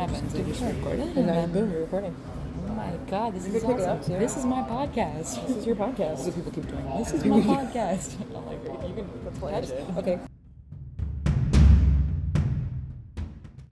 Happens. Did you record it? No, boom, you're recording. Oh my god, this is awesome. Up, this is my podcast. This is your podcast. This is what people keep doing. This is my podcast. I'm like, you can play it. Okay.